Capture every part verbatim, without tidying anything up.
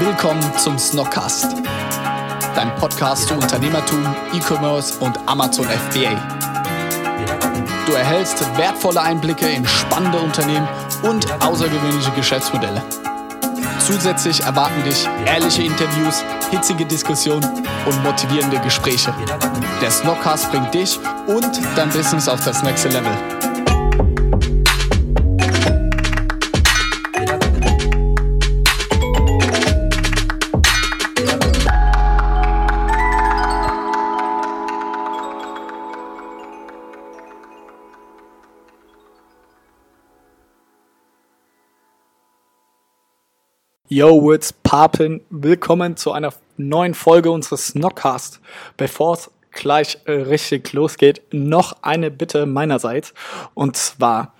Willkommen zum Snockcast, dein Podcast zu Unternehmertum, E-Commerce und Amazon F B A. Du erhältst wertvolle Einblicke in spannende Unternehmen und außergewöhnliche Geschäftsmodelle. Zusätzlich erwarten dich ehrliche Interviews, hitzige Diskussionen und motivierende Gespräche. Der Snockcast bringt dich und dein Business auf das nächste Level. Yo, what's poppin'? Willkommen zu einer neuen Folge unseres Snockcast. Bevor es gleich äh, richtig losgeht, noch eine Bitte meinerseits. Und zwar,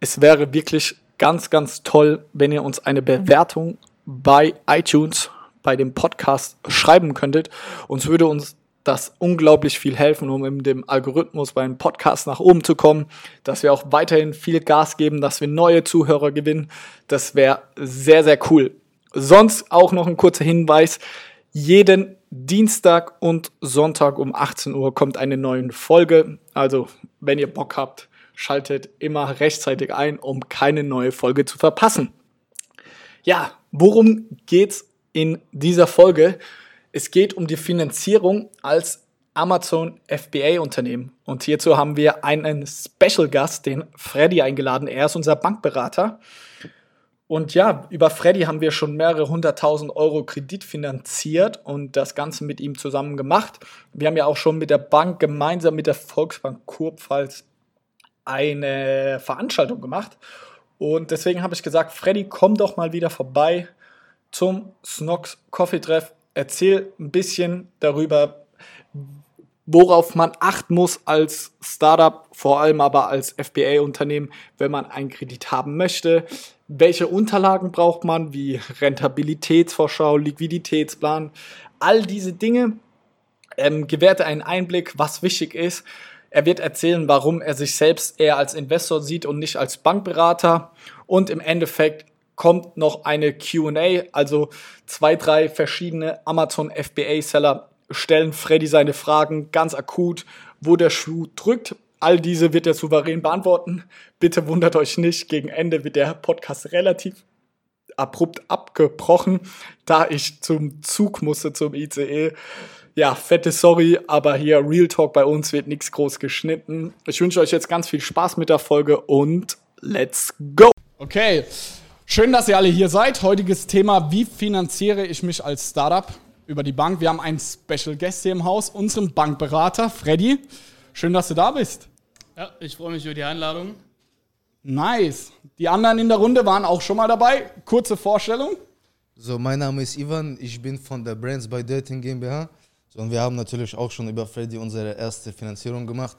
es wäre wirklich ganz, ganz toll, wenn ihr uns eine Bewertung bei iTunes, bei dem Podcast schreiben könntet. Uns würde uns das unglaublich viel helfen, um in dem Algorithmus beim Podcast nach oben zu kommen, dass wir auch weiterhin viel Gas geben, dass wir neue Zuhörer gewinnen. Das wäre sehr, sehr cool. Sonst auch noch ein kurzer Hinweis. Jeden Dienstag und Sonntag um achtzehn Uhr kommt eine neue Folge. Also, wenn ihr Bock habt, schaltet immer rechtzeitig ein, um keine neue Folge zu verpassen. Ja, worum geht's in dieser Folge? Es geht um die Finanzierung als Amazon F B A-Unternehmen. Und hierzu haben wir einen Special-Gast, den Freddy, eingeladen. Er ist unser Bankberater. Und ja, über Freddy haben wir schon mehrere hunderttausend Euro Kredit finanziert und das Ganze mit ihm zusammen gemacht. Wir haben ja auch schon mit der Bank gemeinsam mit der Volksbank Kurpfalz eine Veranstaltung gemacht. Und deswegen habe ich gesagt, Freddy, komm doch mal wieder vorbei zum Snocks Coffee Treff. Erzähl ein bisschen darüber, worauf man achten muss als Startup, vor allem aber als F B A-Unternehmen, wenn man einen Kredit haben möchte. Welche Unterlagen braucht man, wie Rentabilitätsvorschau, Liquiditätsplan, all diese Dinge. Ähm, gewährt einen Einblick, was wichtig ist. Er wird erzählen, warum er sich selbst eher als Investor sieht und nicht als Bankberater. Und im Endeffekt kommt noch eine Q und A, also zwei, drei verschiedene Amazon F B A-Seller stellen Freddy seine Fragen ganz akut, wo der Schuh drückt. All diese wird er souverän beantworten. Bitte wundert euch nicht, gegen Ende wird der Podcast relativ abrupt abgebrochen, da ich zum Zug musste, zum I C E. Ja, fette Sorry, aber hier Real Talk bei uns wird nichts groß geschnitten. Ich wünsche euch jetzt ganz viel Spaß mit der Folge und let's go! Okay, schön, dass ihr alle hier seid. Heutiges Thema, wie finanziere ich mich als Startup über die Bank? Wir haben einen Special Guest hier im Haus, unseren Bankberater, Freddy. Schön, dass du da bist. Ja, ich freue mich über die Einladung. Nice. Die anderen in der Runde waren auch schon mal dabei. Kurze Vorstellung. So, mein Name ist Ivan, ich bin von der Brands by Dirty GmbH. So, und wir haben natürlich auch schon über Freddy unsere erste Finanzierung gemacht.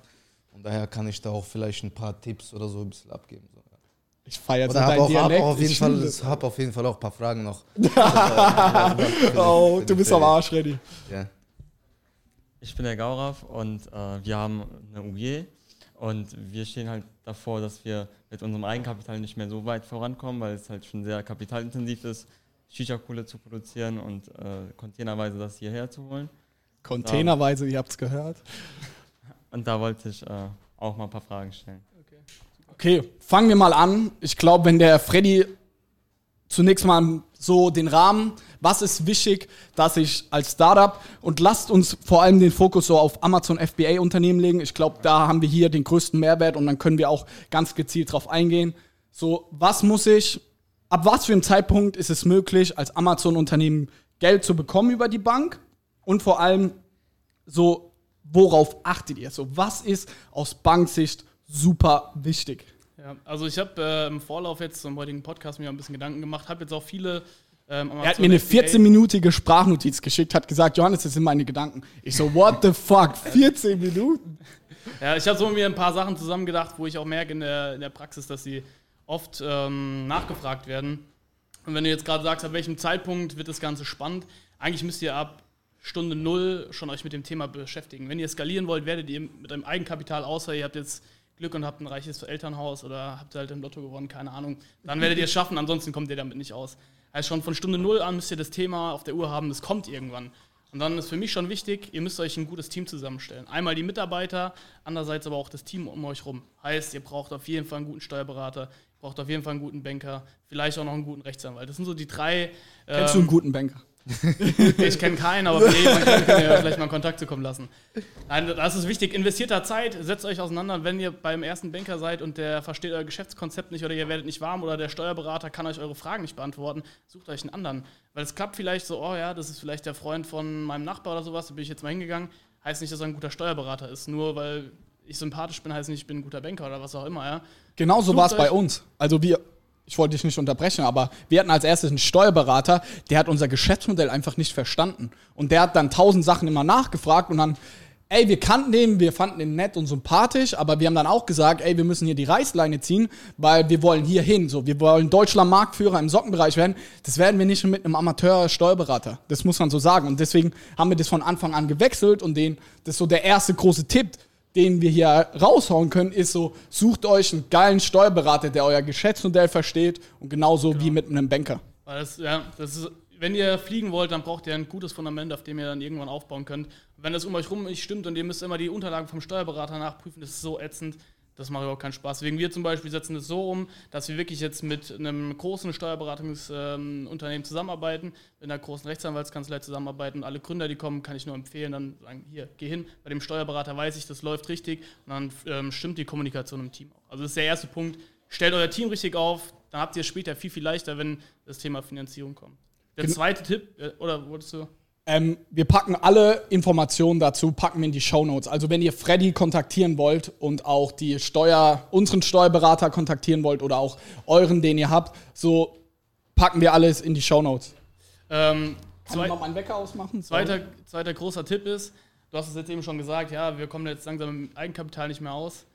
Und daher kann ich da auch vielleicht ein paar Tipps oder so ein bisschen abgeben. Ich feiere jetzt deinen Dialekt. Auf jeden Fall, ich habe auf jeden Fall auch ein paar Fragen noch. Oh, du bist am Arsch, Freddy. Ja. Ich bin der Gaurav und äh, wir haben eine U G und wir stehen halt davor, dass wir mit unserem Eigenkapital nicht mehr so weit vorankommen, weil es halt schon sehr kapitalintensiv ist, Shisha-Kohle zu produzieren und äh, containerweise das hierher zu holen. Containerweise, da, ihr habt es gehört. Und da wollte ich äh, auch mal ein paar Fragen stellen. Okay, fangen wir mal an. Ich glaube, wenn der Freddy zunächst mal so den Rahmen, was ist wichtig, dass ich als Startup, und lasst uns vor allem den Fokus so auf Amazon F B A Unternehmen legen. Ich glaube, da haben wir hier den größten Mehrwert und dann können wir auch ganz gezielt drauf eingehen. So, was muss ich, ab was für einem Zeitpunkt ist es möglich, als Amazon Unternehmen Geld zu bekommen über die Bank? Und vor allem so, worauf achtet ihr? So, was ist aus Banksicht super wichtig? Ja, also ich habe äh, im Vorlauf jetzt zum heutigen Podcast mir ein bisschen Gedanken gemacht, habe jetzt auch viele... Ähm, er hat mir eine vierzehnminütige Sprachnotiz geschickt, hat gesagt, Johannes, das sind meine Gedanken. Ich so, what the fuck, vierzehn Minuten? Ja, ich habe so mir ein paar Sachen zusammengedacht, wo ich auch merke in der, in der Praxis, dass sie oft ähm, nachgefragt werden. Und wenn du jetzt gerade sagst, ab welchem Zeitpunkt wird das Ganze spannend, eigentlich müsst ihr ab Stunde null schon euch mit dem Thema beschäftigen. Wenn ihr skalieren wollt, werdet ihr mit einem Eigenkapital, außer ihr habt jetzt Glück und habt ein reiches Elternhaus oder habt halt im Lotto gewonnen, keine Ahnung, dann werdet ihr es schaffen, ansonsten kommt ihr damit nicht aus. Also schon von Stunde null an müsst ihr das Thema auf der Uhr haben, das kommt irgendwann. Und dann ist für mich schon wichtig, ihr müsst euch ein gutes Team zusammenstellen. Einmal die Mitarbeiter, andererseits aber auch das Team um euch rum. Heißt, ihr braucht auf jeden Fall einen guten Steuerberater, ihr braucht auf jeden Fall einen guten Banker, vielleicht auch noch einen guten Rechtsanwalt. Das sind so die drei... Kennst ähm, du einen guten Banker? Ich kenne keinen, aber nee, man kann, kann ja vielleicht mal einen Kontakt zukommen lassen. Nein, das ist wichtig. Investiert da Zeit, setzt euch auseinander. Wenn ihr beim ersten Banker seid und der versteht euer Geschäftskonzept nicht oder ihr werdet nicht warm oder der Steuerberater kann euch eure Fragen nicht beantworten, sucht euch einen anderen. Weil es klappt vielleicht so, oh ja, das ist vielleicht der Freund von meinem Nachbar oder sowas, da bin ich jetzt mal hingegangen. Heißt nicht, dass er ein guter Steuerberater ist. Nur weil ich sympathisch bin, heißt nicht, ich bin ein guter Banker oder was auch immer. Ja. Genau so war es bei uns. Also wir... Ich wollte dich nicht unterbrechen, aber wir hatten als erstes einen Steuerberater, der hat unser Geschäftsmodell einfach nicht verstanden. Und der hat dann tausend Sachen immer nachgefragt und dann, ey, wir kannten den, wir fanden den nett und sympathisch, aber wir haben dann auch gesagt, ey, wir müssen hier die Reißleine ziehen, weil wir wollen hier hin. So, wir wollen Deutschland Marktführer im Sockenbereich werden. Das werden wir nicht mit einem Amateur-Steuerberater. Das muss man so sagen. Und deswegen haben wir das von Anfang an gewechselt und den, das ist so der erste große Tipp, den wir hier raushauen können, ist so, sucht euch einen geilen Steuerberater, der euer Geschäftsmodell versteht und genauso genau. Wie mit einem Banker. Weil das, ja, das ist, wenn ihr fliegen wollt, dann braucht ihr ein gutes Fundament, auf dem ihr dann irgendwann aufbauen könnt. Wenn das um euch rum nicht stimmt und ihr müsst immer die Unterlagen vom Steuerberater nachprüfen, das ist so ätzend, das macht überhaupt keinen Spaß. Deswegen wir zum Beispiel setzen das so um, dass wir wirklich jetzt mit einem großen Steuerberatungsunternehmen zusammenarbeiten, mit einer großen Rechtsanwaltskanzlei zusammenarbeiten und alle Gründer, die kommen, kann ich nur empfehlen, dann sagen, hier, geh hin, bei dem Steuerberater weiß ich, das läuft richtig und dann ähm, stimmt die Kommunikation im Team auch. Also das ist der erste Punkt, stellt euer Team richtig auf, dann habt ihr es später viel, viel leichter, wenn das Thema Finanzierung kommt. Der zweite Tipp, äh, oder wolltest du... Ähm, wir packen alle Informationen dazu, packen wir in die Shownotes. Also wenn ihr Freddy kontaktieren wollt und auch die Steuer, unseren Steuerberater kontaktieren wollt oder auch euren, den ihr habt, so packen wir alles in die Shownotes. Ähm, Kann ich noch meinen Wecker ausmachen? Zweiter, zweiter großer Tipp ist, du hast es jetzt eben schon gesagt, ja, wir kommen jetzt langsam mit dem Eigenkapital nicht mehr aus.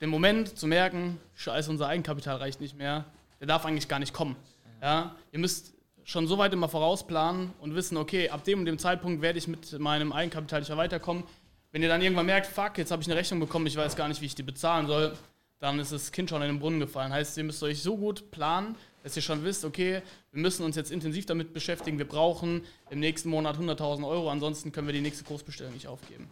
Den Moment zu merken, scheiße, unser Eigenkapital reicht nicht mehr, der darf eigentlich gar nicht kommen. Ja, ihr müsst schon so weit immer vorausplanen und wissen, okay, ab dem und dem Zeitpunkt werde ich mit meinem Eigenkapital nicht mehr weiterkommen. Wenn ihr dann irgendwann merkt, fuck, jetzt habe ich eine Rechnung bekommen, ich weiß gar nicht, wie ich die bezahlen soll, dann ist das Kind schon in den Brunnen gefallen. Heißt, ihr müsst euch so gut planen, dass ihr schon wisst, okay, wir müssen uns jetzt intensiv damit beschäftigen, wir brauchen im nächsten Monat hunderttausend Euro, ansonsten können wir die nächste Großbestellung nicht aufgeben.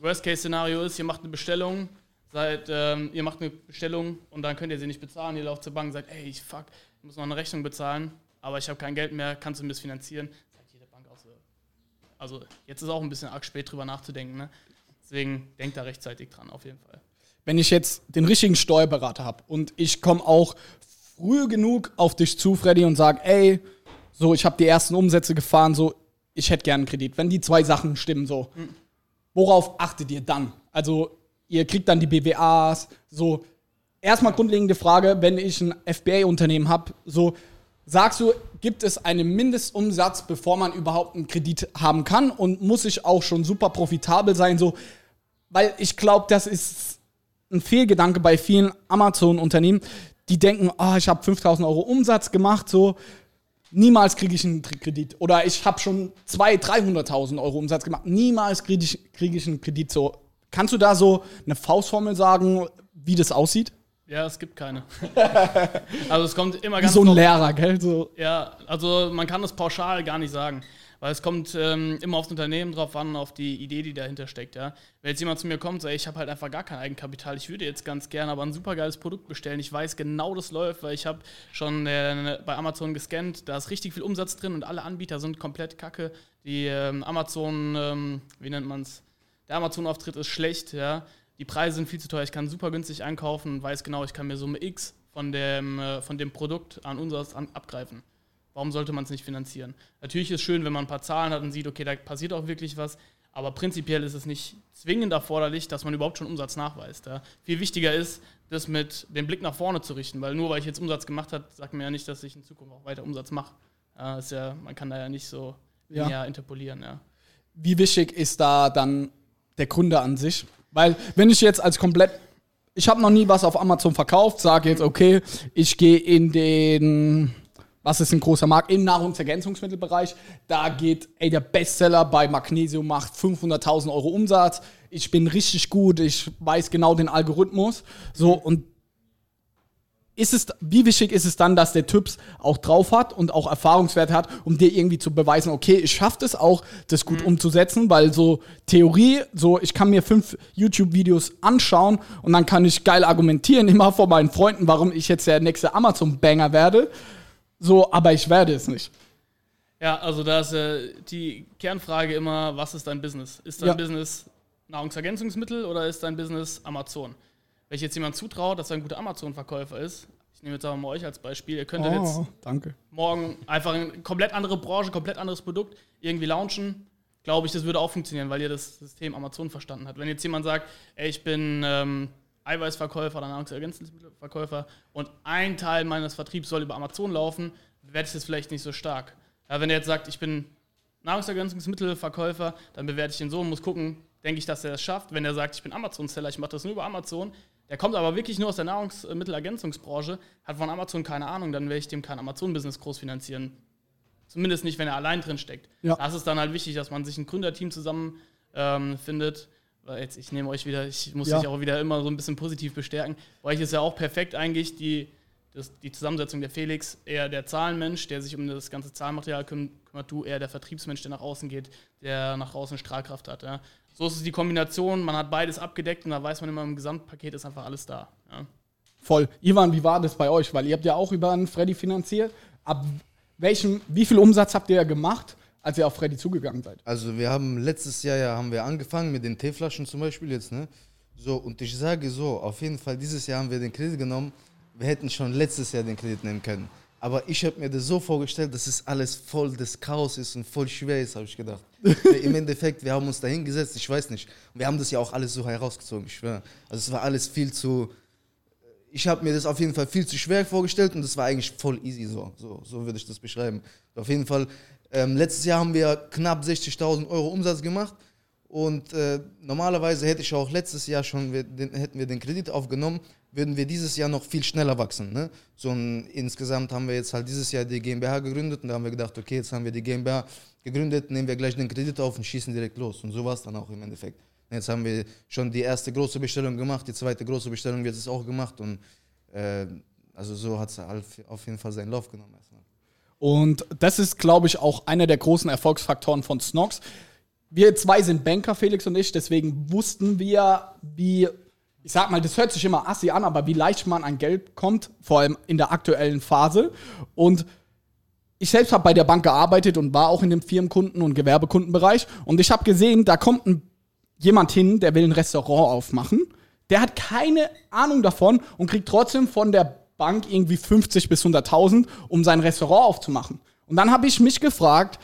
Worst-Case-Szenario ist, ihr macht eine Bestellung, seid, ähm, ihr macht eine Bestellung und dann könnt ihr sie nicht bezahlen, ihr lauft zur Bank und sagt, ey, fuck, ich muss noch eine Rechnung bezahlen, aber ich habe kein Geld mehr, kannst du mir das finanzieren? Das hat jede Bank auch so. Also jetzt ist auch ein bisschen arg spät drüber nachzudenken. Ne? Deswegen denkt da rechtzeitig dran, auf jeden Fall. Wenn ich jetzt den richtigen Steuerberater habe und ich komme auch früh genug auf dich zu, Freddy, und sage, ey, so, ich habe die ersten Umsätze gefahren, so, ich hätte gerne einen Kredit. Wenn die zwei Sachen stimmen, so, mhm. Worauf achtet ihr dann? Also ihr kriegt dann die B W As, so. Erstmal grundlegende Frage, wenn ich ein F B A-Unternehmen habe, so, sagst du, gibt es einen Mindestumsatz, bevor man überhaupt einen Kredit haben kann und muss ich auch schon super profitabel sein? So, weil ich glaube, das ist ein Fehlgedanke bei vielen Amazon-Unternehmen, die denken, oh, ich habe fünftausend Euro Umsatz gemacht, so niemals kriege ich einen Kredit. Oder ich habe schon zweihunderttausend, dreihunderttausend Euro Umsatz gemacht, niemals kriege ich, krieg ich einen Kredit. So, kannst du da so eine Faustformel sagen, wie das aussieht? Ja, es gibt keine. Also es kommt immer ganz... Wie so ein Lehrer, gell? So. Ja, also man kann das pauschal gar nicht sagen, weil es kommt ähm, immer aufs Unternehmen drauf an, auf die Idee, die dahinter steckt. Ja? Wenn jetzt jemand zu mir kommt und sagt, ich habe halt einfach gar kein Eigenkapital, ich würde jetzt ganz gerne aber ein supergeiles Produkt bestellen, ich weiß genau, das läuft, weil ich habe schon äh, bei Amazon gescannt, da ist richtig viel Umsatz drin und alle Anbieter sind komplett kacke. Die ähm, Amazon, ähm, wie nennt man es, der Amazon-Auftritt ist schlecht, ja. Die Preise sind viel zu teuer, ich kann super günstig einkaufen und weiß genau, ich kann mir Summe X von dem, von dem Produkt an unseres abgreifen. Warum sollte man es nicht finanzieren? Natürlich ist es schön, wenn man ein paar Zahlen hat und sieht, okay, da passiert auch wirklich was, aber prinzipiell ist es nicht zwingend erforderlich, dass man überhaupt schon Umsatz nachweist. Ja? Viel wichtiger ist, das mit dem Blick nach vorne zu richten, weil nur weil ich jetzt Umsatz gemacht habe, sagt mir ja nicht, dass ich in Zukunft auch weiter Umsatz mache. Ja, ist ja, man kann da ja nicht so linear ja. interpolieren. Ja. Wie wichtig ist da dann der Kunde an sich? Weil wenn ich jetzt als komplett, ich habe noch nie was auf Amazon verkauft, sage jetzt, okay, ich gehe in den, was ist ein großer Markt, im Nahrungsergänzungsmittelbereich, da geht, ey, der Bestseller bei Magnesium macht fünfhunderttausend Euro Umsatz, ich bin richtig gut, ich weiß genau den Algorithmus, so, und Ist es, wie wichtig ist es dann, dass der Typ auch drauf hat und auch Erfahrungswert hat, um dir irgendwie zu beweisen, okay, ich schaff das auch, das gut mhm. umzusetzen, weil so Theorie, so ich kann mir fünf YouTube-Videos anschauen und dann kann ich geil argumentieren, immer vor meinen Freunden, warum ich jetzt der nächste Amazon-Banger werde, so, aber ich werde es nicht. Ja, also da ist äh, die Kernfrage immer, was ist dein Business? Ist dein ja. Business Nahrungsergänzungsmittel oder ist dein Business Amazon? Wenn ich jetzt jemand zutraue, dass er ein guter Amazon-Verkäufer ist, ich nehme jetzt aber mal euch als Beispiel, ihr könntet oh, jetzt danke. morgen einfach eine komplett andere Branche, komplett anderes Produkt irgendwie launchen, glaube ich, das würde auch funktionieren, weil ihr das System Amazon verstanden habt. Wenn jetzt jemand sagt, ey, ich bin ähm, Eiweißverkäufer oder Nahrungsergänzungsmittelverkäufer und ein Teil meines Vertriebs soll über Amazon laufen, bewerte ich das vielleicht nicht so stark. Ja, wenn er jetzt sagt, ich bin Nahrungsergänzungsmittelverkäufer, dann bewerte ich ihn so und muss gucken, denke ich, dass er das schafft. Wenn er sagt, ich bin Amazon-Seller, ich mache das nur über Amazon, der kommt aber wirklich nur aus der Nahrungsmittelergänzungsbranche, hat von Amazon keine Ahnung, dann werde ich dem kein Amazon-Business groß finanzieren. Zumindest nicht, wenn er allein drin steckt. Ja. Das ist dann halt wichtig, dass man sich ein Gründerteam zusammenfindet. Ähm, jetzt, ich nehme euch wieder, ich muss ja. dich auch wieder immer so ein bisschen positiv bestärken. Bei euch ist ja auch perfekt eigentlich die, das, die Zusammensetzung der Felix, eher der Zahlenmensch, der sich um das ganze Zahlenmaterial kümmert, du eher der Vertriebsmensch, der nach außen geht, der nach außen Strahlkraft hat. Ja. So ist es die Kombination, man hat beides abgedeckt und da weiß man immer, im Gesamtpaket ist einfach alles da. Ja. Voll. Ivan, wie war das bei euch? Weil ihr habt ja auch über einen Freddy finanziert. Ab welchem, wie viel Umsatz habt ihr ja gemacht, als ihr auf Freddy zugegangen seid? Also wir haben letztes Jahr ja haben wir angefangen mit den Teeflaschen zum Beispiel jetzt, ne? So, und ich sage so, auf jeden Fall, dieses Jahr haben wir den Kredit genommen. Wir hätten schon letztes Jahr den Kredit nehmen können. Aber ich habe mir das so vorgestellt, dass es alles voll des Chaos ist und voll schwer ist, habe ich gedacht. Im Endeffekt, wir haben uns da hingesetzt, ich weiß nicht. Wir haben das ja auch alles so herausgezogen, ich schwöre. Also es war alles viel zu... Ich habe mir das auf jeden Fall viel zu schwer vorgestellt und das war eigentlich voll easy so. So, so würde ich das beschreiben. Auf jeden Fall, ähm, letztes Jahr haben wir knapp sechzigtausend Euro Umsatz gemacht. Und äh, normalerweise hätte ich auch letztes Jahr schon, wir, den, hätten wir den Kredit aufgenommen, würden wir dieses Jahr noch viel schneller wachsen. Ne? So, und insgesamt haben wir jetzt halt dieses Jahr die GmbH gegründet und da haben wir gedacht, okay, jetzt haben wir die GmbH gegründet, nehmen wir gleich den Kredit auf und schießen direkt los. Und so war es dann auch im Endeffekt. Jetzt haben wir schon die erste große Bestellung gemacht, die zweite große Bestellung wird es auch gemacht und äh, also so hat es auf jeden Fall seinen Lauf genommen erstmal. Und das ist, glaube ich, auch einer der großen Erfolgsfaktoren von Snocks. Wir zwei sind Banker, Felix und ich, deswegen wussten wir, wie... Ich sag mal, das hört sich immer assi an, aber wie leicht man an Geld kommt, vor allem in der aktuellen Phase. Und ich selbst habe bei der Bank gearbeitet und war auch in dem Firmenkunden- und Gewerbekundenbereich. Und ich habe gesehen, da kommt ein, jemand hin, der will ein Restaurant aufmachen. Der hat keine Ahnung davon und kriegt trotzdem von der Bank irgendwie fünfzig bis hunderttausend, um sein Restaurant aufzumachen. Und dann habe ich mich gefragt,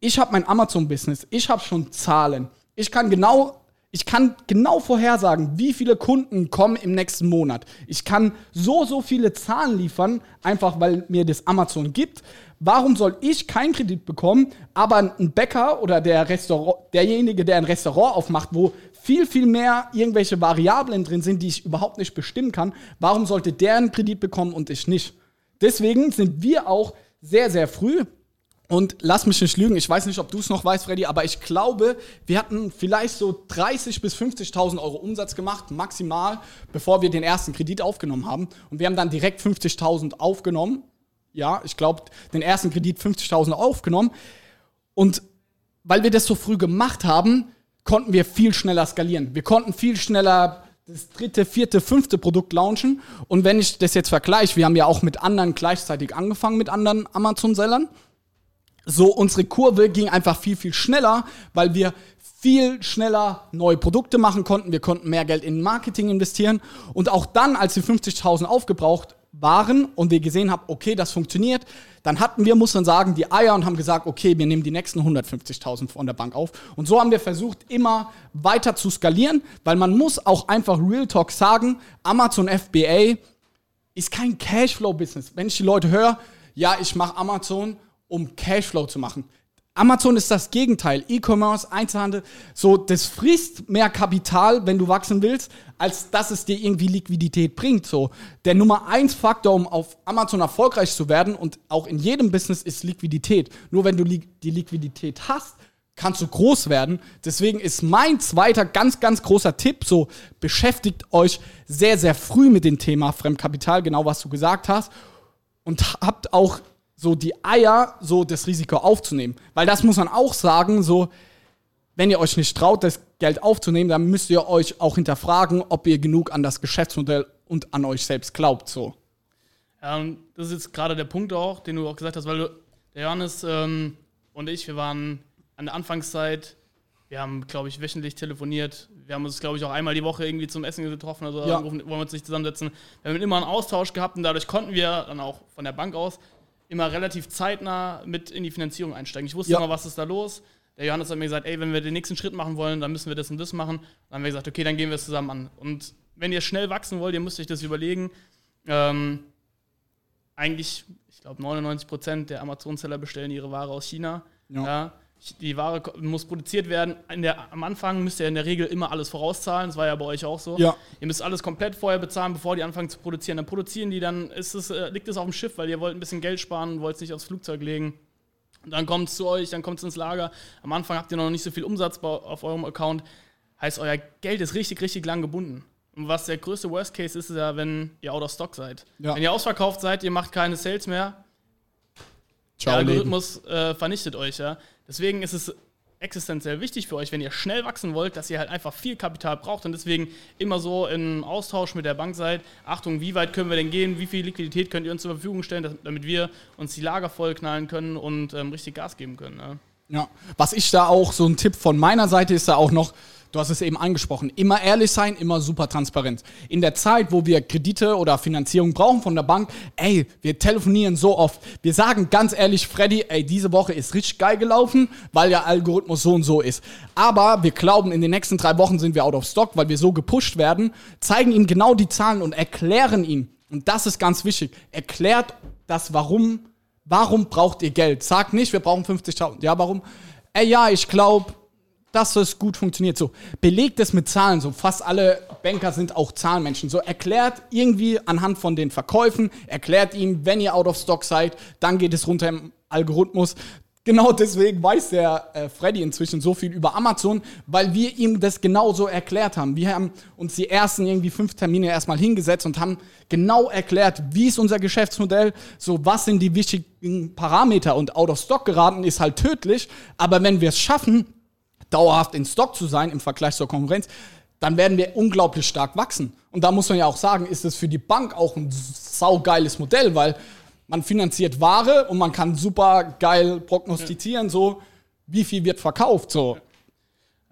ich habe mein Amazon-Business, ich habe schon Zahlen, ich kann genau... Ich kann genau vorhersagen, wie viele Kunden kommen im nächsten Monat. Ich kann so, so viele Zahlen liefern, einfach weil mir das Amazon gibt. Warum soll ich keinen Kredit bekommen, aber ein Bäcker oder der Restaurant, derjenige, der ein Restaurant aufmacht, wo viel, viel mehr irgendwelche Variablen drin sind, die ich überhaupt nicht bestimmen kann, warum sollte der einen Kredit bekommen und ich nicht? Deswegen sind wir auch sehr, sehr früh. Und lass mich nicht lügen, ich weiß nicht, ob du es noch weißt, Freddy, aber ich glaube, wir hatten vielleicht so dreißigtausend bis fünfzigtausend Euro Umsatz gemacht, maximal, bevor wir den ersten Kredit aufgenommen haben. Und wir haben dann direkt fünfzigtausend aufgenommen. Ja, ich glaube, den ersten Kredit fünfzigtausend aufgenommen. Und weil wir das so früh gemacht haben, konnten wir viel schneller skalieren. Wir konnten viel schneller... das dritte, vierte, fünfte Produkt launchen. Und wenn ich das jetzt vergleiche, wir haben ja auch mit anderen gleichzeitig angefangen, mit anderen Amazon-Sellern. So, unsere Kurve ging einfach viel, viel schneller, weil wir viel schneller neue Produkte machen konnten. Wir konnten mehr Geld in Marketing investieren. Und auch dann, als die fünfzigtausend aufgebraucht waren und wir gesehen haben, okay, das funktioniert, dann hatten wir, muss man sagen, die Eier und haben gesagt, okay, wir nehmen die nächsten hundertfünfzigtausend von der Bank auf. Und so haben wir versucht, immer weiter zu skalieren, weil man muss auch einfach Real Talk sagen, Amazon F B A ist kein Cashflow-Business. Wenn ich die Leute höre, ja, ich mache Amazon, um Cashflow zu machen. Amazon ist das Gegenteil. E-Commerce, Einzelhandel, so, das frisst mehr Kapital, wenn du wachsen willst, als dass es dir irgendwie Liquidität bringt. So, der Nummer eins Faktor, um auf Amazon erfolgreich zu werden und auch in jedem Business, ist Liquidität. Nur wenn du li- die Liquidität hast, kannst du groß werden. Deswegen ist mein zweiter ganz, ganz großer Tipp, so beschäftigt euch sehr, sehr früh mit dem Thema Fremdkapital, genau was du gesagt hast, und habt auch so die Eier, so das Risiko aufzunehmen. Weil das muss man auch sagen, so, wenn ihr euch nicht traut, das Geld aufzunehmen, dann müsst ihr euch auch hinterfragen, ob ihr genug an das Geschäftsmodell und an euch selbst glaubt, so. Ähm, das ist jetzt gerade der Punkt auch, den du auch gesagt hast, weil du, der Johannes ähm, und ich, wir waren an der Anfangszeit, wir haben, glaube ich, wöchentlich telefoniert, wir haben uns, glaube ich, auch einmal die Woche irgendwie zum Essen getroffen, also ja. Wollen wir uns nicht zusammensetzen. Wir haben immer einen Austausch gehabt und dadurch konnten wir dann auch von der Bank aus immer relativ zeitnah mit in die Finanzierung einsteigen. Ich wusste ja. immer, was ist da los. Der Johannes hat mir gesagt, ey, wenn wir den nächsten Schritt machen wollen, dann müssen wir das und das machen. Dann haben wir gesagt, okay, dann gehen wir es zusammen an. Und wenn ihr schnell wachsen wollt, ihr müsst euch das überlegen. Ähm, eigentlich, ich glaube, neunundneunzig Prozent der Amazon-Seller bestellen ihre Ware aus China. Ja. Ja, die Ware muss produziert werden. In der, am Anfang müsst ihr in der Regel immer alles vorauszahlen. Das war ja bei euch auch so. Ja. Ihr müsst alles komplett vorher bezahlen, bevor die anfangen zu produzieren. Dann produzieren die, dann ist es, äh, liegt es auf dem Schiff, weil ihr wollt ein bisschen Geld sparen und wollt es nicht aufs Flugzeug legen. Dann kommt es zu euch, dann kommt es ins Lager. Am Anfang habt ihr noch nicht so viel Umsatz auf eurem Account. Heißt, euer Geld ist richtig, richtig lang gebunden. Und was der größte Worst Case ist, ist ja, wenn ihr out of stock seid. Ja. Wenn ihr ausverkauft seid, ihr macht keine Sales mehr, Ciao, der Algorithmus äh, vernichtet euch. Ja. Deswegen ist es existenziell wichtig für euch, wenn ihr schnell wachsen wollt, dass ihr halt einfach viel Kapital braucht und deswegen immer so im Austausch mit der Bank seid. Achtung, wie weit können wir denn gehen? Wie viel Liquidität könnt ihr uns zur Verfügung stellen, damit wir uns die Lager vollknallen können und ähm, richtig Gas geben können? Ne? Ja, was ich da auch, so ein Tipp von meiner Seite ist da auch noch, du hast es eben angesprochen, immer ehrlich sein, immer super transparent. In der Zeit, wo wir Kredite oder Finanzierung brauchen von der Bank, ey, wir telefonieren so oft. Wir sagen ganz ehrlich, Freddy, ey, diese Woche ist richtig geil gelaufen, weil der Algorithmus so und so ist. Aber wir glauben, in den nächsten drei Wochen sind wir out of stock, weil wir so gepusht werden, zeigen ihm genau die Zahlen und erklären ihm, und das ist ganz wichtig, erklärt das Warum, warum braucht ihr Geld? Sagt nicht, wir brauchen fünfzigtausend. Ja, warum? Ey, ja, ich glaube, dass es gut funktioniert. So, belegt es mit Zahlen. So, fast alle Banker sind auch Zahlenmenschen. So, erklärt irgendwie anhand von den Verkäufen, erklärt ihm, wenn ihr out of stock seid, dann geht es runter im Algorithmus. Genau deswegen weiß der äh, Freddy inzwischen so viel über Amazon, weil wir ihm das genauso erklärt haben. Wir haben uns die ersten irgendwie fünf Termine erstmal hingesetzt und haben genau erklärt, wie ist unser Geschäftsmodell, so was sind die wichtigen Parameter, und out of stock geraten ist halt tödlich, aber wenn wir es schaffen, dauerhaft in Stock zu sein im Vergleich zur Konkurrenz, dann werden wir unglaublich stark wachsen. Und da muss man ja auch sagen, ist es für die Bank auch ein saugeiles Modell, weil man finanziert Ware und man kann super geil prognostizieren, ja. so wie viel wird verkauft. So.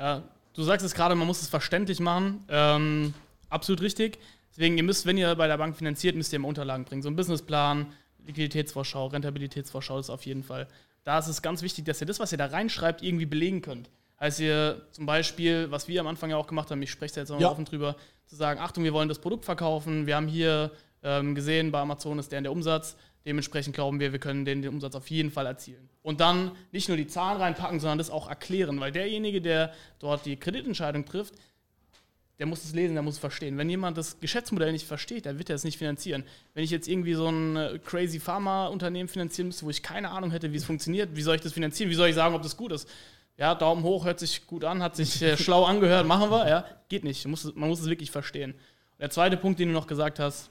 Ja. Ja, du sagst es gerade, man muss es verständlich machen. Ähm, absolut richtig. Deswegen, ihr müsst, wenn ihr bei der Bank finanziert, müsst ihr immer Unterlagen bringen. So ein Businessplan, Liquiditätsvorschau, Rentabilitätsvorschau ist auf jeden Fall. Da ist es ganz wichtig, dass ihr das, was ihr da reinschreibt, irgendwie belegen könnt. Heißt, ihr zum Beispiel, was wir am Anfang ja auch gemacht haben, ich spreche da jetzt noch ja. offen drüber, zu sagen, Achtung, wir wollen das Produkt verkaufen, wir haben hier ähm, gesehen, bei Amazon ist der in der Umsatz, dementsprechend glauben wir, wir können den, den Umsatz auf jeden Fall erzielen. Und dann nicht nur die Zahlen reinpacken, sondern das auch erklären, weil derjenige, der dort die Kreditentscheidung trifft, der muss es lesen, der muss es verstehen. Wenn jemand das Geschäftsmodell nicht versteht, dann wird er es nicht finanzieren. Wenn ich jetzt irgendwie so ein crazy Pharma-Unternehmen finanzieren müsste, wo ich keine Ahnung hätte, wie es funktioniert, wie soll ich das finanzieren, wie soll ich sagen, ob das gut ist? Ja, Daumen hoch, hört sich gut an, hat sich äh, schlau angehört, machen wir, ja, geht nicht, man muss, man muss es wirklich verstehen. Und der zweite Punkt, den du noch gesagt hast,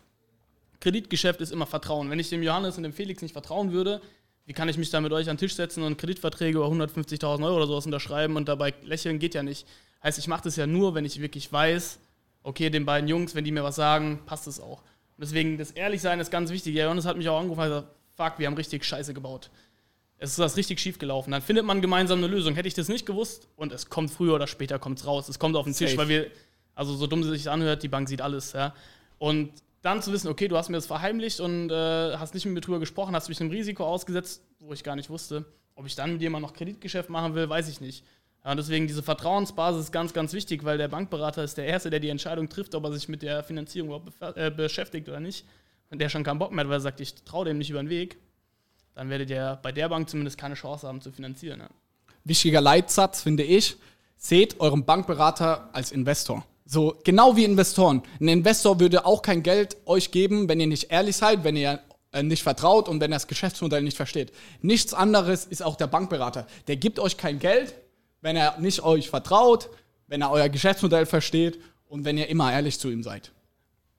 Kreditgeschäft ist immer Vertrauen. Wenn ich dem Johannes und dem Felix nicht vertrauen würde, wie kann ich mich da mit euch an den Tisch setzen und Kreditverträge über hundertfünfzigtausend Euro oder sowas unterschreiben und dabei lächeln, geht ja nicht. Heißt, ich mache das ja nur, wenn ich wirklich weiß, okay, den beiden Jungs, wenn die mir was sagen, passt es auch. Und deswegen, das Ehrlichsein ist ganz wichtig. Der Johannes hat mich auch angerufen und gesagt, fuck, wir haben richtig Scheiße gebaut. Es ist was richtig schief gelaufen. Dann findet man gemeinsam eine Lösung. Hätte ich das nicht gewusst, und es kommt früher oder später kommt's raus. Es kommt auf den Safe. Tisch, weil wir, also so dumm es sich anhört, die Bank sieht alles. Ja. Und dann zu wissen, okay, du hast mir das verheimlicht und äh, hast nicht mit mir drüber gesprochen, hast mich einem Risiko ausgesetzt, wo ich gar nicht wusste. Ob ich dann mit jemandem noch Kreditgeschäft machen will, weiß ich nicht. Ja, deswegen diese Vertrauensbasis ist ganz, ganz wichtig, weil der Bankberater ist der Erste, der die Entscheidung trifft, ob er sich mit der Finanzierung überhaupt bef- äh, beschäftigt oder nicht. Und der schon keinen Bock mehr hat, weil er sagt, ich traue dem nicht über den Weg. Dann werdet ihr bei der Bank zumindest keine Chance haben zu finanzieren. Ne? Wichtiger Leitsatz, finde ich, seht euren Bankberater als Investor. So, genau wie Investoren. Ein Investor würde auch kein Geld euch geben, wenn ihr nicht ehrlich seid, wenn ihr äh, nicht vertraut und wenn ihr das Geschäftsmodell nicht versteht. Nichts anderes ist auch der Bankberater. Der gibt euch kein Geld, wenn er nicht euch vertraut, wenn er euer Geschäftsmodell versteht und wenn ihr immer ehrlich zu ihm seid.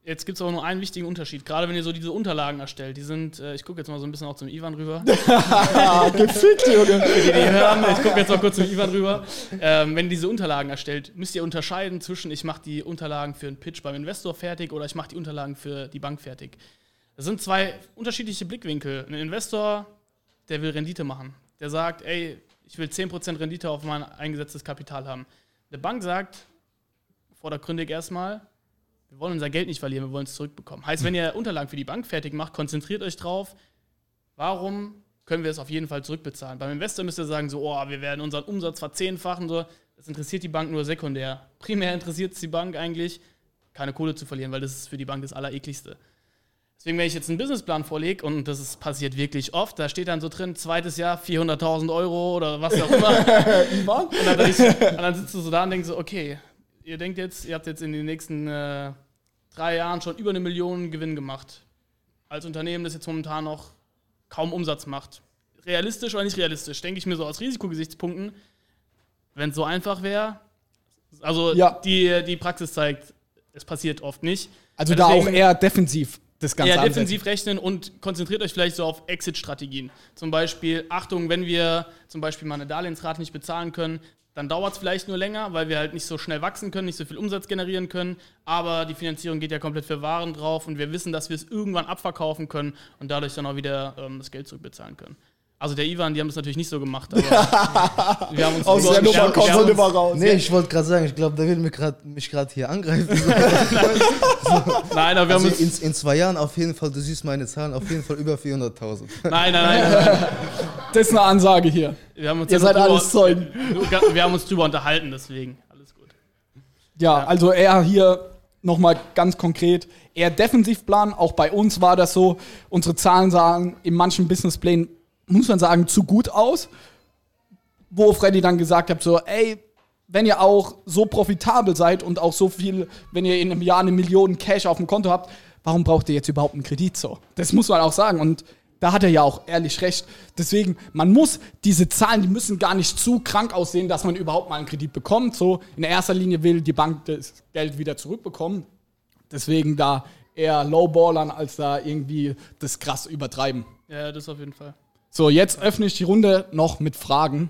Jetzt gibt es aber nur einen wichtigen Unterschied, gerade wenn ihr so diese Unterlagen erstellt. Die sind, äh, ich gucke jetzt mal so ein bisschen auch zum Ivan rüber. Gefickt, Junge. Für die, die hören, ich gucke jetzt auch kurz zum Ivan rüber. Ähm, wenn ihr diese Unterlagen erstellt, müsst ihr unterscheiden zwischen, ich mache die Unterlagen für einen Pitch beim Investor fertig oder ich mache die Unterlagen für die Bank fertig. Das sind zwei unterschiedliche Blickwinkel. Ein Investor, der will Rendite machen. Der sagt, ey, ich will zehn Prozent Rendite auf mein eingesetztes Kapital haben. Eine Bank sagt, vordergründig erstmal, wir wollen unser Geld nicht verlieren, wir wollen es zurückbekommen. Heißt, wenn ihr Unterlagen für die Bank fertig macht, konzentriert euch drauf, warum können wir es auf jeden Fall zurückbezahlen. Beim Investor müsst ihr sagen, so, oh, wir werden unseren Umsatz verzehnfachen. So. Das interessiert die Bank nur sekundär. Primär interessiert es die Bank eigentlich, keine Kohle zu verlieren, weil das ist für die Bank das Allerekligste. Deswegen, wenn ich jetzt einen Businessplan vorlege, und das ist, passiert wirklich oft, da steht dann so drin, zweites Jahr vierhunderttausend Euro oder was auch immer. und, dann, und dann sitzt du so da und denkst so, okay, ihr denkt jetzt, ihr habt jetzt in den nächsten äh, drei Jahren schon über eine Million Gewinn gemacht. Als Unternehmen, das jetzt momentan noch kaum Umsatz macht. Realistisch oder nicht realistisch, denke ich mir so aus Risikogesichtspunkten. Wenn es so einfach wäre, also ja. die, die Praxis zeigt, es passiert oft nicht. Also ja, da auch eher defensiv das Ganze ansetzen. Eher defensiv rechnen und konzentriert euch vielleicht so auf Exit-Strategien. Zum Beispiel, Achtung, wenn wir zum Beispiel mal eine Darlehensrate nicht bezahlen können, dann dauert es vielleicht nur länger, weil wir halt nicht so schnell wachsen können, nicht so viel Umsatz generieren können, aber die Finanzierung geht ja komplett für Waren drauf und wir wissen, dass wir es irgendwann abverkaufen können und dadurch dann auch wieder ähm, das Geld zurückbezahlen können. Also der Ivan, die haben es natürlich nicht so gemacht, aber wir haben uns... Aus der Nummer kommt so immer raus. Nee, ich wollte gerade sagen, ich glaube, der will mich gerade hier angreifen. So. Nein, aber wir also haben uns... In, in zwei Jahren auf jeden Fall, du siehst meine Zahlen, auf jeden Fall über vierhunderttausend. Nein, nein, nein, nein, nein. Das ist eine Ansage hier. Wir haben uns Ihr seid drüber, alles Zeugen. Wir haben uns drüber unterhalten, deswegen. Alles gut. Ja, ja. Also eher hier nochmal ganz konkret, eher defensiv planen. Auch bei uns war das so, unsere Zahlen sahen in manchen Businessplänen, muss man sagen, zu gut aus, wo Freddy dann gesagt hat, so, ey, wenn ihr auch so profitabel seid und auch so viel, wenn ihr in einem Jahr eine Million Cash auf dem Konto habt, warum braucht ihr jetzt überhaupt einen Kredit so? Das muss man auch sagen und da hat er ja auch ehrlich recht. Deswegen, man muss diese Zahlen, die müssen gar nicht zu krank aussehen, dass man überhaupt mal einen Kredit bekommt. So, in erster Linie will die Bank das Geld wieder zurückbekommen. Deswegen da eher lowballern, als da irgendwie das krass übertreiben. Ja, das auf jeden Fall. So, jetzt öffne ich die Runde noch mit Fragen.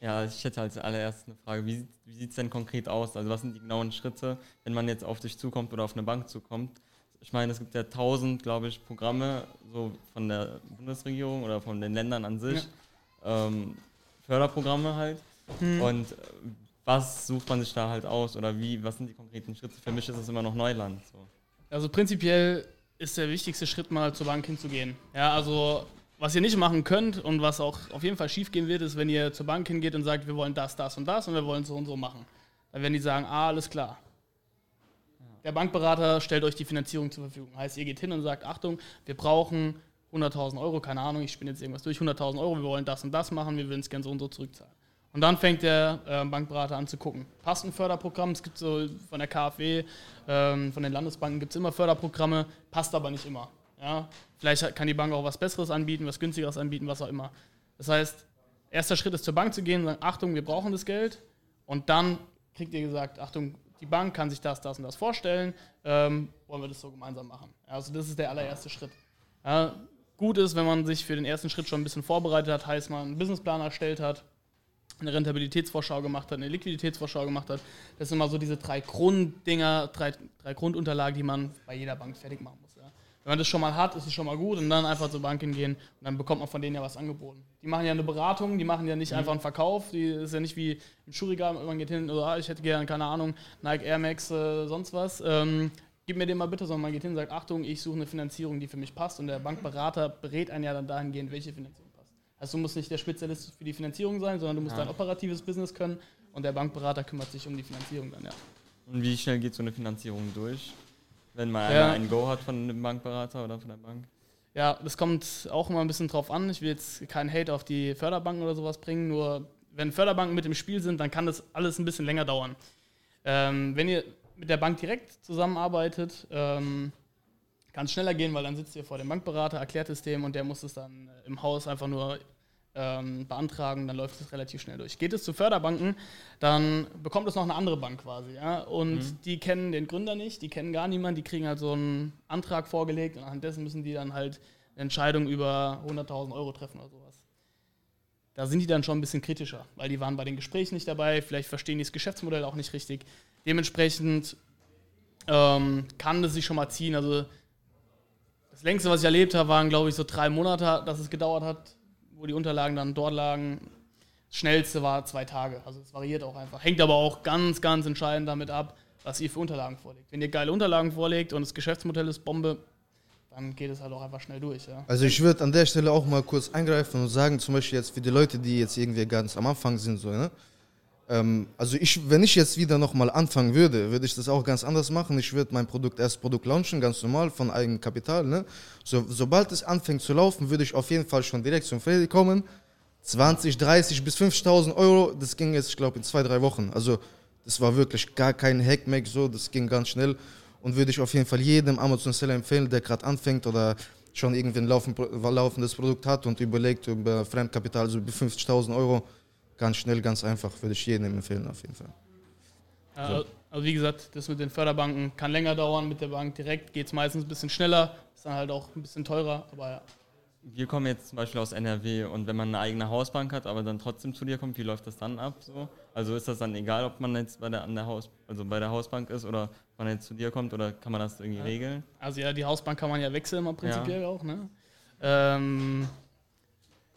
Ja, ich hätte als allererst eine Frage. Wie, wie sieht es denn konkret aus? Also was sind die genauen Schritte, wenn man jetzt auf dich zukommt oder auf eine Bank zukommt? Ich meine, es gibt ja tausend, glaube ich, Programme so von der Bundesregierung oder von den Ländern an sich. Ja. Ähm, Förderprogramme halt. Hm. Und was sucht man sich da halt aus? Oder wie? Was sind die konkreten Schritte? Für mich ist das immer noch Neuland. So. Also prinzipiell ist der wichtigste Schritt, mal zur Bank hinzugehen. Ja, also... Was ihr nicht machen könnt und was auch auf jeden Fall schief gehen wird, ist, wenn ihr zur Bank hingeht und sagt, wir wollen das, das und das und wir wollen so und so machen. Dann werden die sagen, ah, alles klar. Der Bankberater stellt euch die Finanzierung zur Verfügung. Heißt, ihr geht hin und sagt, Achtung, wir brauchen hunderttausend Euro, keine Ahnung, ich spinne jetzt irgendwas durch, hunderttausend Euro, wir wollen das und das machen, wir würden es gerne so und so zurückzahlen. Und dann fängt der äh, Bankberater an zu gucken. Passt ein Förderprogramm? Es gibt so von der KfW, ähm, von den Landesbanken gibt es immer Förderprogramme, passt aber nicht immer. Ja, vielleicht kann die Bank auch was Besseres anbieten, was Günstigeres anbieten, was auch immer. Das heißt, erster Schritt ist, zur Bank zu gehen und sagen, Achtung, wir brauchen das Geld. Und dann kriegt ihr gesagt, Achtung, die Bank kann sich das, das und das vorstellen. Ähm, wollen wir das so gemeinsam machen? Also das ist der allererste Schritt. Ja, gut ist, wenn man sich für den ersten Schritt schon ein bisschen vorbereitet hat, heißt man einen Businessplan erstellt hat, eine Rentabilitätsvorschau gemacht hat, eine Liquiditätsvorschau gemacht hat. Das sind immer so diese drei Grunddinger, drei, drei Grundunterlagen, die man bei jeder Bank fertig machen muss. Ja. Wenn man das schon mal hat, ist es schon mal gut und dann einfach zur Bank hingehen und dann bekommt man von denen ja was angeboten. Die machen ja eine Beratung, die machen ja nicht mhm. einfach einen Verkauf, die ist ja nicht wie im Schuhregal, man geht hin und sagt, ich hätte gerne, keine Ahnung, Nike Air Max, äh, sonst was, ähm, gib mir den mal bitte, sondern man geht hin und sagt, Achtung, ich suche eine Finanzierung, die für mich passt und der Bankberater berät einen ja dann dahingehend, welche Finanzierung passt. Also du musst nicht der Spezialist für die Finanzierung sein, sondern du musst ja. dein operatives Business können und der Bankberater kümmert sich um die Finanzierung dann, ja. Und wie schnell geht so eine Finanzierung durch? Wenn man ja. ein Go hat von einem Bankberater oder von der Bank. Ja, das kommt auch immer ein bisschen drauf an. Ich will jetzt keinen Hate auf die Förderbanken oder sowas bringen, nur wenn Förderbanken mit im Spiel sind, dann kann das alles ein bisschen länger dauern. Ähm, wenn ihr mit der Bank direkt zusammenarbeitet, ähm, kann es schneller gehen, weil dann sitzt ihr vor dem Bankberater, erklärt es dem und der muss es dann im Haus einfach nur ähm, beantragen, dann läuft es relativ schnell durch. Geht es zu Förderbanken, dann bekommt es noch eine andere Bank quasi. Ja? Und mhm. die kennen den Gründer nicht, die kennen gar niemanden, die kriegen halt so einen Antrag vorgelegt und anhand dessen müssen die dann halt eine Entscheidung über hunderttausend Euro treffen oder sowas. Da sind die dann schon ein bisschen kritischer, weil die waren bei den Gesprächen nicht dabei, vielleicht verstehen die das Geschäftsmodell auch nicht richtig. Dementsprechend ähm, kann das sich schon mal ziehen. Also das längste, was ich erlebt habe, waren, glaube ich, so drei Monate, dass es gedauert hat, wo die Unterlagen dann dort lagen. Das Schnellste war zwei Tage. Also es variiert auch einfach. Hängt aber auch ganz, ganz entscheidend damit ab, was ihr für Unterlagen vorlegt. Wenn ihr geile Unterlagen vorlegt und das Geschäftsmodell ist Bombe, dann geht es halt auch einfach schnell durch. Ja. Also ich würde an der Stelle auch mal kurz eingreifen und sagen, zum Beispiel jetzt für die Leute, die jetzt irgendwie ganz am Anfang sind, so, ne? Also ich, wenn ich jetzt wieder nochmal anfangen würde, würde ich das auch ganz anders machen. Ich würde mein Produkt erst Produkt launchen, ganz normal, von eigenem Kapital. Ne? So, sobald es anfängt zu laufen, würde ich auf jeden Fall schon direkt zum Freddy kommen. zwanzig, dreißig bis fünfzigtausend Euro, das ging jetzt, ich glaube, in zwei, drei Wochen. Also das war wirklich gar kein Hackmack, so, das ging ganz schnell. Und würde ich auf jeden Fall jedem Amazon-Seller empfehlen, der gerade anfängt oder schon irgendwie ein laufendes Produkt hat und überlegt über Fremdkapital, also über fünfzigtausend Euro, ganz schnell, ganz einfach, würde ich jedem empfehlen, auf jeden Fall. Also, also wie gesagt, das mit den Förderbanken kann länger dauern, mit der Bank direkt geht es meistens ein bisschen schneller, ist dann halt auch ein bisschen teurer, aber ja. Wir kommen jetzt zum Beispiel aus N R W und wenn man eine eigene Hausbank hat, aber dann trotzdem zu dir kommt, wie läuft das dann ab? So? Also ist das dann egal, ob man jetzt bei der, an der, Haus, also bei der Hausbank ist oder man jetzt zu dir kommt oder kann man das irgendwie ja. regeln? Also ja, die Hausbank kann man ja wechseln, mal prinzipiell ja. auch, ne? Ähm...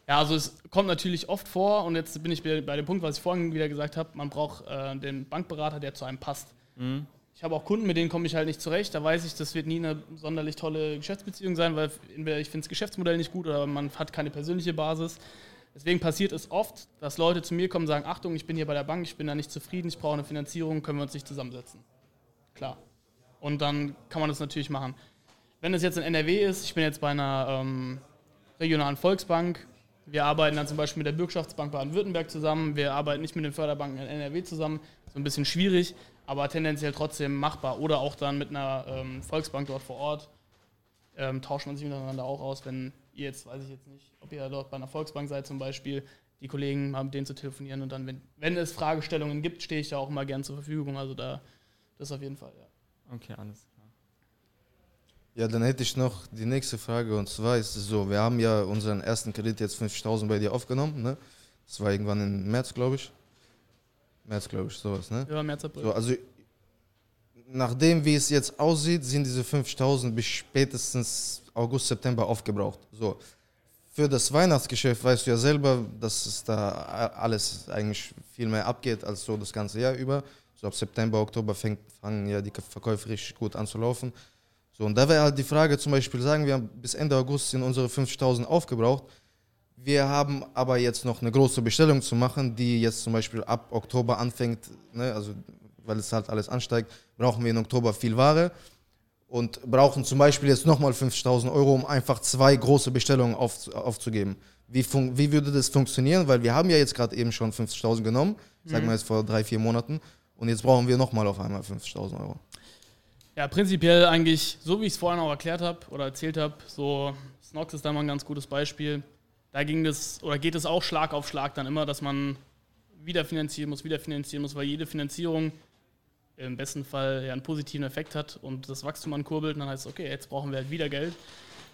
Ja, also es kommt natürlich oft vor und jetzt bin ich bei dem Punkt, was ich vorhin wieder gesagt habe, man braucht äh, den Bankberater, der zu einem passt. Mhm. Ich habe auch Kunden, mit denen komme ich halt nicht zurecht, da weiß ich, das wird nie eine sonderlich tolle Geschäftsbeziehung sein, weil entweder ich finde das Geschäftsmodell nicht gut oder man hat keine persönliche Basis. Deswegen passiert es oft, dass Leute zu mir kommen und sagen, Achtung, ich bin hier bei der Bank, ich bin da nicht zufrieden, ich brauche eine Finanzierung, können wir uns nicht zusammensetzen. Klar. Und dann kann man das natürlich machen. Wenn es jetzt in N R W ist, ich bin jetzt bei einer ähm, regionalen Volksbank. Wir arbeiten dann zum Beispiel mit der Bürgschaftsbank Baden-Württemberg zusammen. Wir arbeiten nicht mit den Förderbanken in N R W zusammen. So ein bisschen schwierig, aber tendenziell trotzdem machbar. Oder auch dann mit einer ähm, Volksbank dort vor Ort ähm, tauscht man sich miteinander auch aus. Wenn ihr jetzt, weiß ich jetzt nicht, ob ihr dort bei einer Volksbank seid zum Beispiel, die Kollegen mal mit denen zu telefonieren. Und dann, wenn, wenn es Fragestellungen gibt, stehe ich da auch immer gern zur Verfügung. Also da, das auf jeden Fall, ja. Okay, alles klar. Ja, dann hätte ich noch die nächste Frage und zwar ist es so, wir haben ja unseren ersten Kredit jetzt fünfzigtausend bei dir aufgenommen, ne? Das war irgendwann im März, glaube ich. März, glaube ich, sowas, ne? Ja, März, April. So, also, nachdem, wie es jetzt aussieht, sind diese fünfzigtausend bis spätestens August, September aufgebraucht. So, für das Weihnachtsgeschäft weißt du ja selber, dass es da alles eigentlich viel mehr abgeht als so das ganze Jahr über. So ab September, Oktober fängt, fangen ja die Verkäufe richtig gut an zu laufen. So, und da wäre halt die Frage, zum Beispiel sagen wir, bis Ende August sind unsere fünfzigtausend aufgebraucht. Wir haben aber jetzt noch eine große Bestellung zu machen, die jetzt zum Beispiel ab Oktober anfängt, ne? Also, weil es halt alles ansteigt, brauchen wir in Oktober viel Ware und brauchen zum Beispiel jetzt nochmal fünfzigtausend Euro, um einfach zwei große Bestellungen auf, aufzugeben. Wie, fun- wie würde das funktionieren? Weil wir haben ja jetzt gerade eben schon fünfzigtausend genommen, mhm. sagen wir jetzt vor drei, vier Monaten, und jetzt brauchen wir nochmal auf einmal fünfzigtausend Euro. Ja, prinzipiell eigentlich, so wie ich es vorhin auch erklärt habe oder erzählt habe, so SNOCKS ist da mal ein ganz gutes Beispiel. Da ging das, oder geht es auch Schlag auf Schlag dann immer, dass man wieder finanzieren muss, wieder finanzieren muss, weil jede Finanzierung im besten Fall ja einen positiven Effekt hat und das Wachstum ankurbelt und dann heißt es, okay, jetzt brauchen wir halt wieder Geld.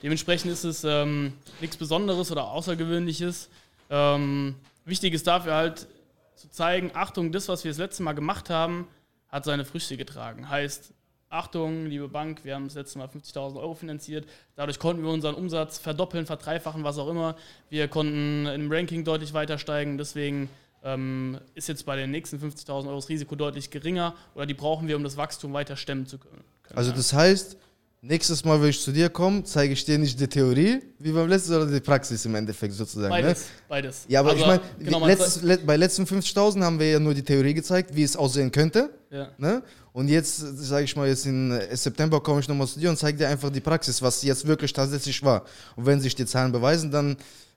Dementsprechend ist es ähm, nichts Besonderes oder Außergewöhnliches. Ähm, wichtig ist dafür halt zu zeigen, Achtung, das, was wir das letzte Mal gemacht haben, hat seine Früchte getragen. Heißt, Achtung, liebe Bank, wir haben das letzte Mal fünfzigtausend Euro finanziert. Dadurch konnten wir unseren Umsatz verdoppeln, verdreifachen, was auch immer. Wir konnten im Ranking deutlich weiter steigen. Deswegen ähm, ist jetzt bei den nächsten fünfzigtausend Euro das Risiko deutlich geringer. Oder die brauchen wir, um das Wachstum weiter stemmen zu können. Also das heißt, nächstes Mal, wenn ich zu dir komme, zeige ich dir nicht die Theorie, wie beim letzten, sondern die Praxis im Endeffekt sozusagen. Beides, ne? beides. Ja, aber also, ich meine, genau, letztes, le- bei letzten fünfzigtausend haben wir ja nur die Theorie gezeigt, wie es aussehen könnte. Ja. Ne? Und jetzt, sage ich mal, jetzt in September komme ich nochmal zu dir und zeige dir einfach die Praxis, was jetzt wirklich tatsächlich war. Und wenn sich die Zahlen beweisen, dann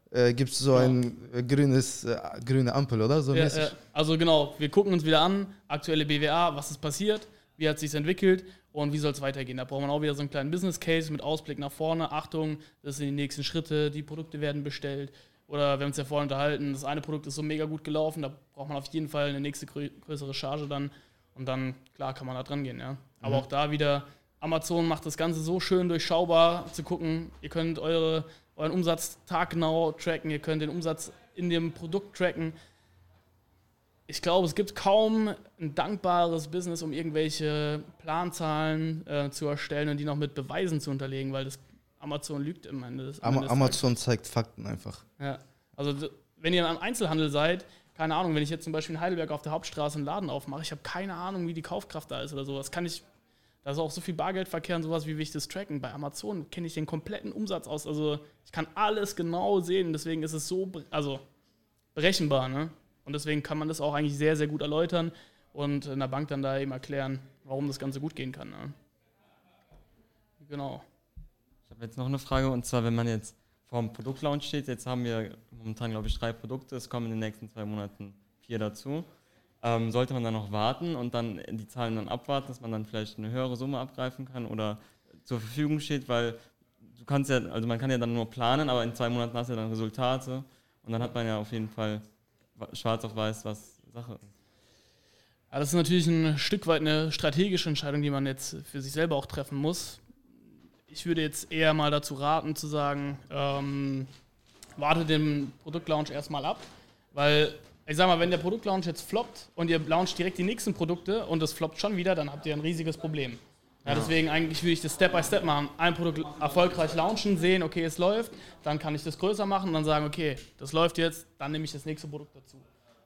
äh, gibt es so ja. ein grünes, äh, grüne Ampel, oder? So ja, mäßig. Äh, also genau, wir gucken uns wieder an, aktuelle B W A, was ist passiert, wie hat es sich entwickelt und wie soll es weitergehen. Da braucht man auch wieder so einen kleinen Business Case mit Ausblick nach vorne. Achtung, das sind die nächsten Schritte, die Produkte werden bestellt. Oder wir haben uns ja vorhin unterhalten, das eine Produkt ist so mega gut gelaufen, da braucht man auf jeden Fall eine nächste größere Charge dann. Und dann, klar, kann man da dran gehen. Ja. Aber mhm. auch da wieder, Amazon macht das Ganze so schön durchschaubar zu gucken. Ihr könnt eure, euren Umsatz taggenau tracken, ihr könnt den Umsatz in dem Produkt tracken. Ich glaube, es gibt kaum ein dankbares Business, um irgendwelche Planzahlen äh, zu erstellen und die noch mit Beweisen zu unterlegen, weil das Amazon lügt im Ende des Am- Tages. Amazon zeigt Fakten einfach. Ja, also wenn ihr am Einzelhandel seid, keine Ahnung, wenn ich jetzt zum Beispiel in Heidelberg auf der Hauptstraße einen Laden aufmache, ich habe keine Ahnung, wie die Kaufkraft da ist oder sowas. Kann ich, da ist auch so viel Bargeldverkehr und sowas, wie will ich das tracken? Bei Amazon kenne ich den kompletten Umsatz aus. Also ich kann alles genau sehen, deswegen ist es so be- also berechenbar, ne? Und deswegen kann man das auch eigentlich sehr, sehr gut erläutern und in der Bank dann da eben erklären, warum das Ganze gut gehen kann, ne? Genau. Ich habe jetzt noch eine Frage, und zwar, wenn man jetzt vorm Produktlaunch steht, jetzt haben wir momentan, glaube ich, drei Produkte, es kommen in den nächsten zwei Monaten vier dazu. Ähm, sollte man dann noch warten und dann die Zahlen dann abwarten, dass man dann vielleicht eine höhere Summe abgreifen kann oder zur Verfügung steht, weil du kannst ja, also man kann ja dann nur planen, aber in zwei Monaten hast du ja dann Resultate und dann hat man ja auf jeden Fall schwarz auf weiß, was Sache ist. Ja, das ist natürlich ein Stück weit eine strategische Entscheidung, die man jetzt für sich selber auch treffen muss. Ich würde jetzt eher mal dazu raten, zu sagen, ähm, wartet den Produktlaunch erstmal ab, weil, ich sag mal, wenn der Produktlaunch jetzt floppt und ihr launcht direkt die nächsten Produkte und es floppt schon wieder, dann habt ihr ein riesiges Problem. Ja, deswegen eigentlich würde ich das Step by Step machen. Ein Produkt erfolgreich launchen, sehen, okay, es läuft, dann kann ich das größer machen und dann sagen, okay, das läuft jetzt, dann nehme ich das nächste Produkt dazu.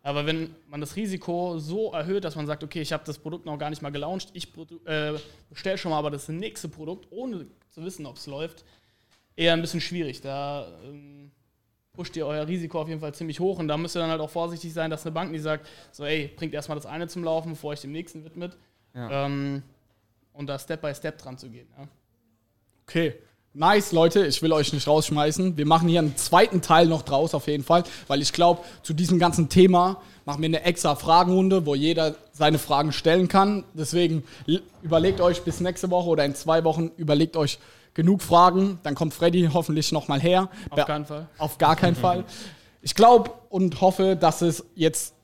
Aber wenn man das Risiko so erhöht, dass man sagt, okay, ich habe das Produkt noch gar nicht mal gelauncht, ich äh, bestelle schon mal aber das nächste Produkt, ohne zu wissen, ob es läuft, eher ein bisschen schwierig. Da ähm, pusht ihr euer Risiko auf jeden Fall ziemlich hoch und da müsst ihr dann halt auch vorsichtig sein, dass eine Bank nicht sagt, so ey, bringt erstmal das eine zum Laufen, bevor ich dem nächsten widmet. Ja. Ähm, und da Step by Step dran zu gehen. Ja. Okay. Nice, Leute, ich will euch nicht rausschmeißen. Wir machen hier einen zweiten Teil noch draus auf jeden Fall, weil ich glaube, zu diesem ganzen Thema machen wir eine extra Fragenrunde, wo jeder seine Fragen stellen kann. Deswegen überlegt euch bis nächste Woche oder in zwei Wochen, überlegt euch genug Fragen. Dann kommt Freddy hoffentlich nochmal her. Auf keinen Fall. Auf gar keinen Fall. Ich glaube und hoffe, dass es jetzt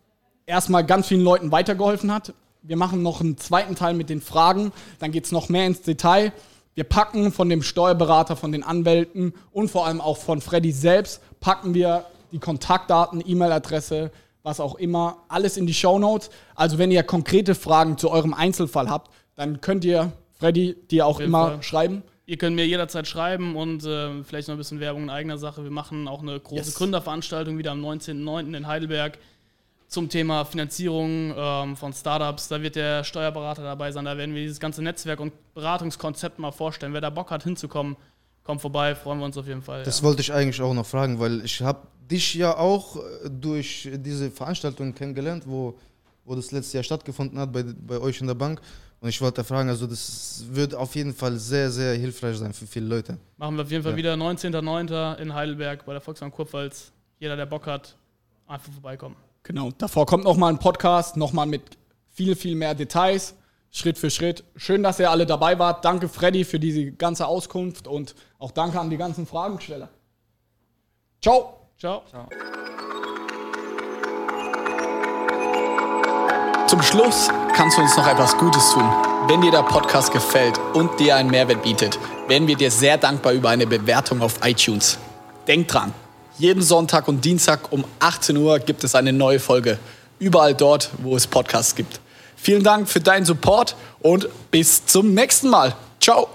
erstmal ganz vielen Leuten weitergeholfen hat. Wir machen noch einen zweiten Teil mit den Fragen. Dann geht es noch mehr ins Detail. Wir packen von dem Steuerberater, von den Anwälten und vor allem auch von Freddy selbst, packen wir die Kontaktdaten, E-Mail-Adresse, was auch immer, alles in die Shownotes. Also wenn ihr konkrete Fragen zu eurem Einzelfall habt, dann könnt ihr Freddy dir auch immer Fall. schreiben. Ihr könnt mir jederzeit schreiben und äh, vielleicht noch ein bisschen Werbung in eigener Sache. Wir machen auch eine große yes. Gründerveranstaltung wieder am neunzehnten neunten in Heidelberg zum Thema Finanzierung ähm, von Startups. Da wird der Steuerberater dabei sein. Da werden wir dieses ganze Netzwerk und Beratungskonzept mal vorstellen. Wer da Bock hat, hinzukommen, kommt vorbei. Freuen wir uns auf jeden Fall. Das ja. wollte ich eigentlich auch noch fragen, weil ich habe dich ja auch durch diese Veranstaltung kennengelernt, wo, wo das letztes Jahr stattgefunden hat, bei, bei euch in der Bank. Und ich wollte fragen, also das wird auf jeden Fall sehr, sehr hilfreich sein für viele Leute. Machen wir auf jeden Fall ja. wieder neunzehnten neunten in Heidelberg bei der Volksbank Kurpfalz. Jeder, der Bock hat, einfach vorbeikommen. Genau, davor kommt nochmal ein Podcast, nochmal mit viel, viel mehr Details, Schritt für Schritt. Schön, dass ihr alle dabei wart. Danke, Freddy, für diese ganze Auskunft und auch danke an die ganzen Fragensteller. Ciao. Ciao. Ciao. Zum Schluss kannst du uns noch etwas Gutes tun. Wenn dir der Podcast gefällt und dir einen Mehrwert bietet, wären wir dir sehr dankbar über eine Bewertung auf iTunes. Denk dran. Jeden Sonntag und Dienstag um achtzehn Uhr gibt es eine neue Folge. Überall dort, wo es Podcasts gibt. Vielen Dank für deinen Support und bis zum nächsten Mal. Ciao.